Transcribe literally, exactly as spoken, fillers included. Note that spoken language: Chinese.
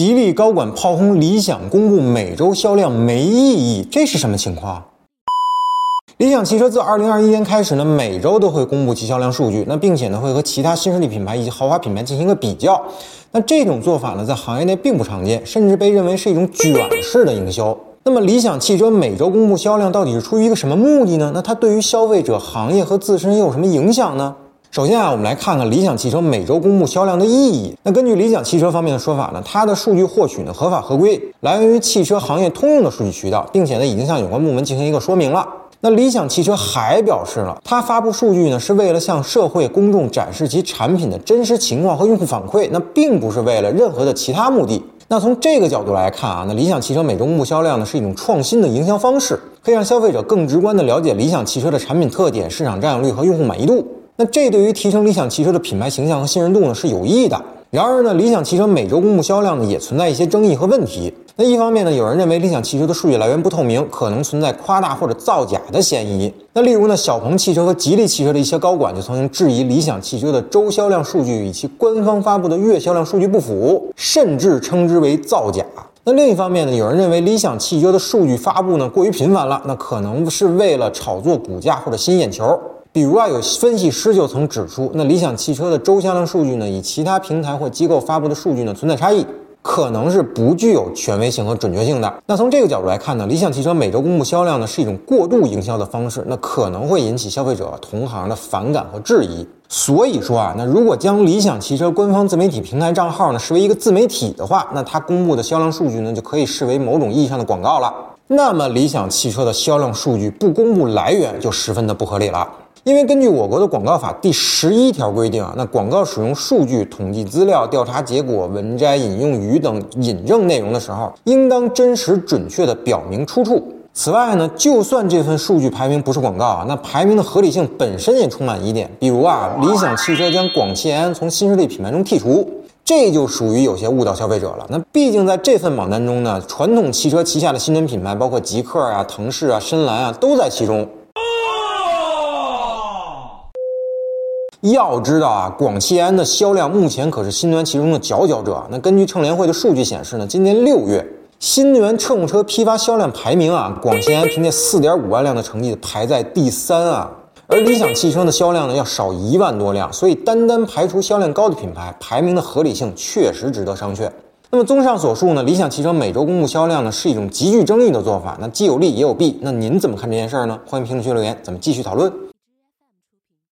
吉利高管炮轰理想公布每周销量没意义，这是什么情况？理想汽车自二零二一年开始呢，每周都会公布其销量数据，那并且呢会和其他新势力品牌以及豪华品牌进行一个比较。那这种做法呢，在行业内并不常见，甚至被认为是一种卷式的营销。那么理想汽车每周公布销量到底是出于一个什么目的呢？那它对于消费者、行业和自身又有什么影响呢？首先啊，我们来看看理想汽车每周公布销量的意义。那根据理想汽车方面的说法呢，它的数据获取呢合法合规，来源于汽车行业通用的数据渠道，并且呢已经向有关部门进行一个说明了。那理想汽车还表示了，它发布数据呢是为了向社会公众展示其产品的真实情况和用户反馈，那并不是为了任何的其他目的。那从这个角度来看啊，那理想汽车每周公布销量呢是一种创新的营销方式，可以让消费者更直观地了解理想汽车的产品特点、市场占有率和用户满意度。那这对于提升理想汽车的品牌形象和信任度呢是有益的。然而呢，理想汽车每周公布销量呢也存在一些争议和问题。那一方面呢，有人认为理想汽车的数据来源不透明，可能存在夸大或者造假的嫌疑。那例如呢，小鹏汽车和吉利汽车的一些高管就曾经质疑理想汽车的周销量数据与其官方发布的月销量数据不符，甚至称之为造假。那另一方面呢，有人认为理想汽车的数据发布呢过于频繁了，那可能是为了炒作股价或者吸引眼球。比如啊，有分析师就曾指出，那理想汽车的周销量数据呢，与其他平台或机构发布的数据呢存在差异，可能是不具有权威性和准确性的。那从这个角度来看呢，理想汽车每周公布销量呢是一种过度营销的方式，那可能会引起消费者、同行的反感和质疑。所以说啊，那如果将理想汽车官方自媒体平台账号呢视为一个自媒体的话，那它公布的销量数据呢就可以视为某种意义上的广告了。那么理想汽车的销量数据不公布来源就十分的不合理了。因为根据我国的广告法第十一条规定啊，那广告使用数据、统计资料、调查结果、文摘、引用语等引证内容的时候，应当真实准确地表明出处。此外呢，就算这份数据排名不是广告啊，那排名的合理性本身也充满疑点。比如啊，理想汽车将广汽埃安从新势力品牌中剔除，这就属于有些误导消费者了。那毕竟在这份榜单中呢，传统汽车旗下的新能源品牌包括极氪啊、腾势啊、深蓝啊都在其中。要知道啊，广汽埃安的销量目前可是新能源汽车中的佼佼者。那根据乘联会的数据显示呢，今年六月新能源乘用车批发销量排名啊，广汽埃安凭借 四点五万辆的成绩排在第三啊，而理想汽车的销量呢要少一万多辆，所以单单排除销量高的品牌，排名的合理性确实值得商榷。那么综上所述呢，理想汽车每周公布销量呢是一种极具争议的做法，那既有利也有弊。那您怎么看这件事呢？欢迎评论区留言，咱们继续讨论。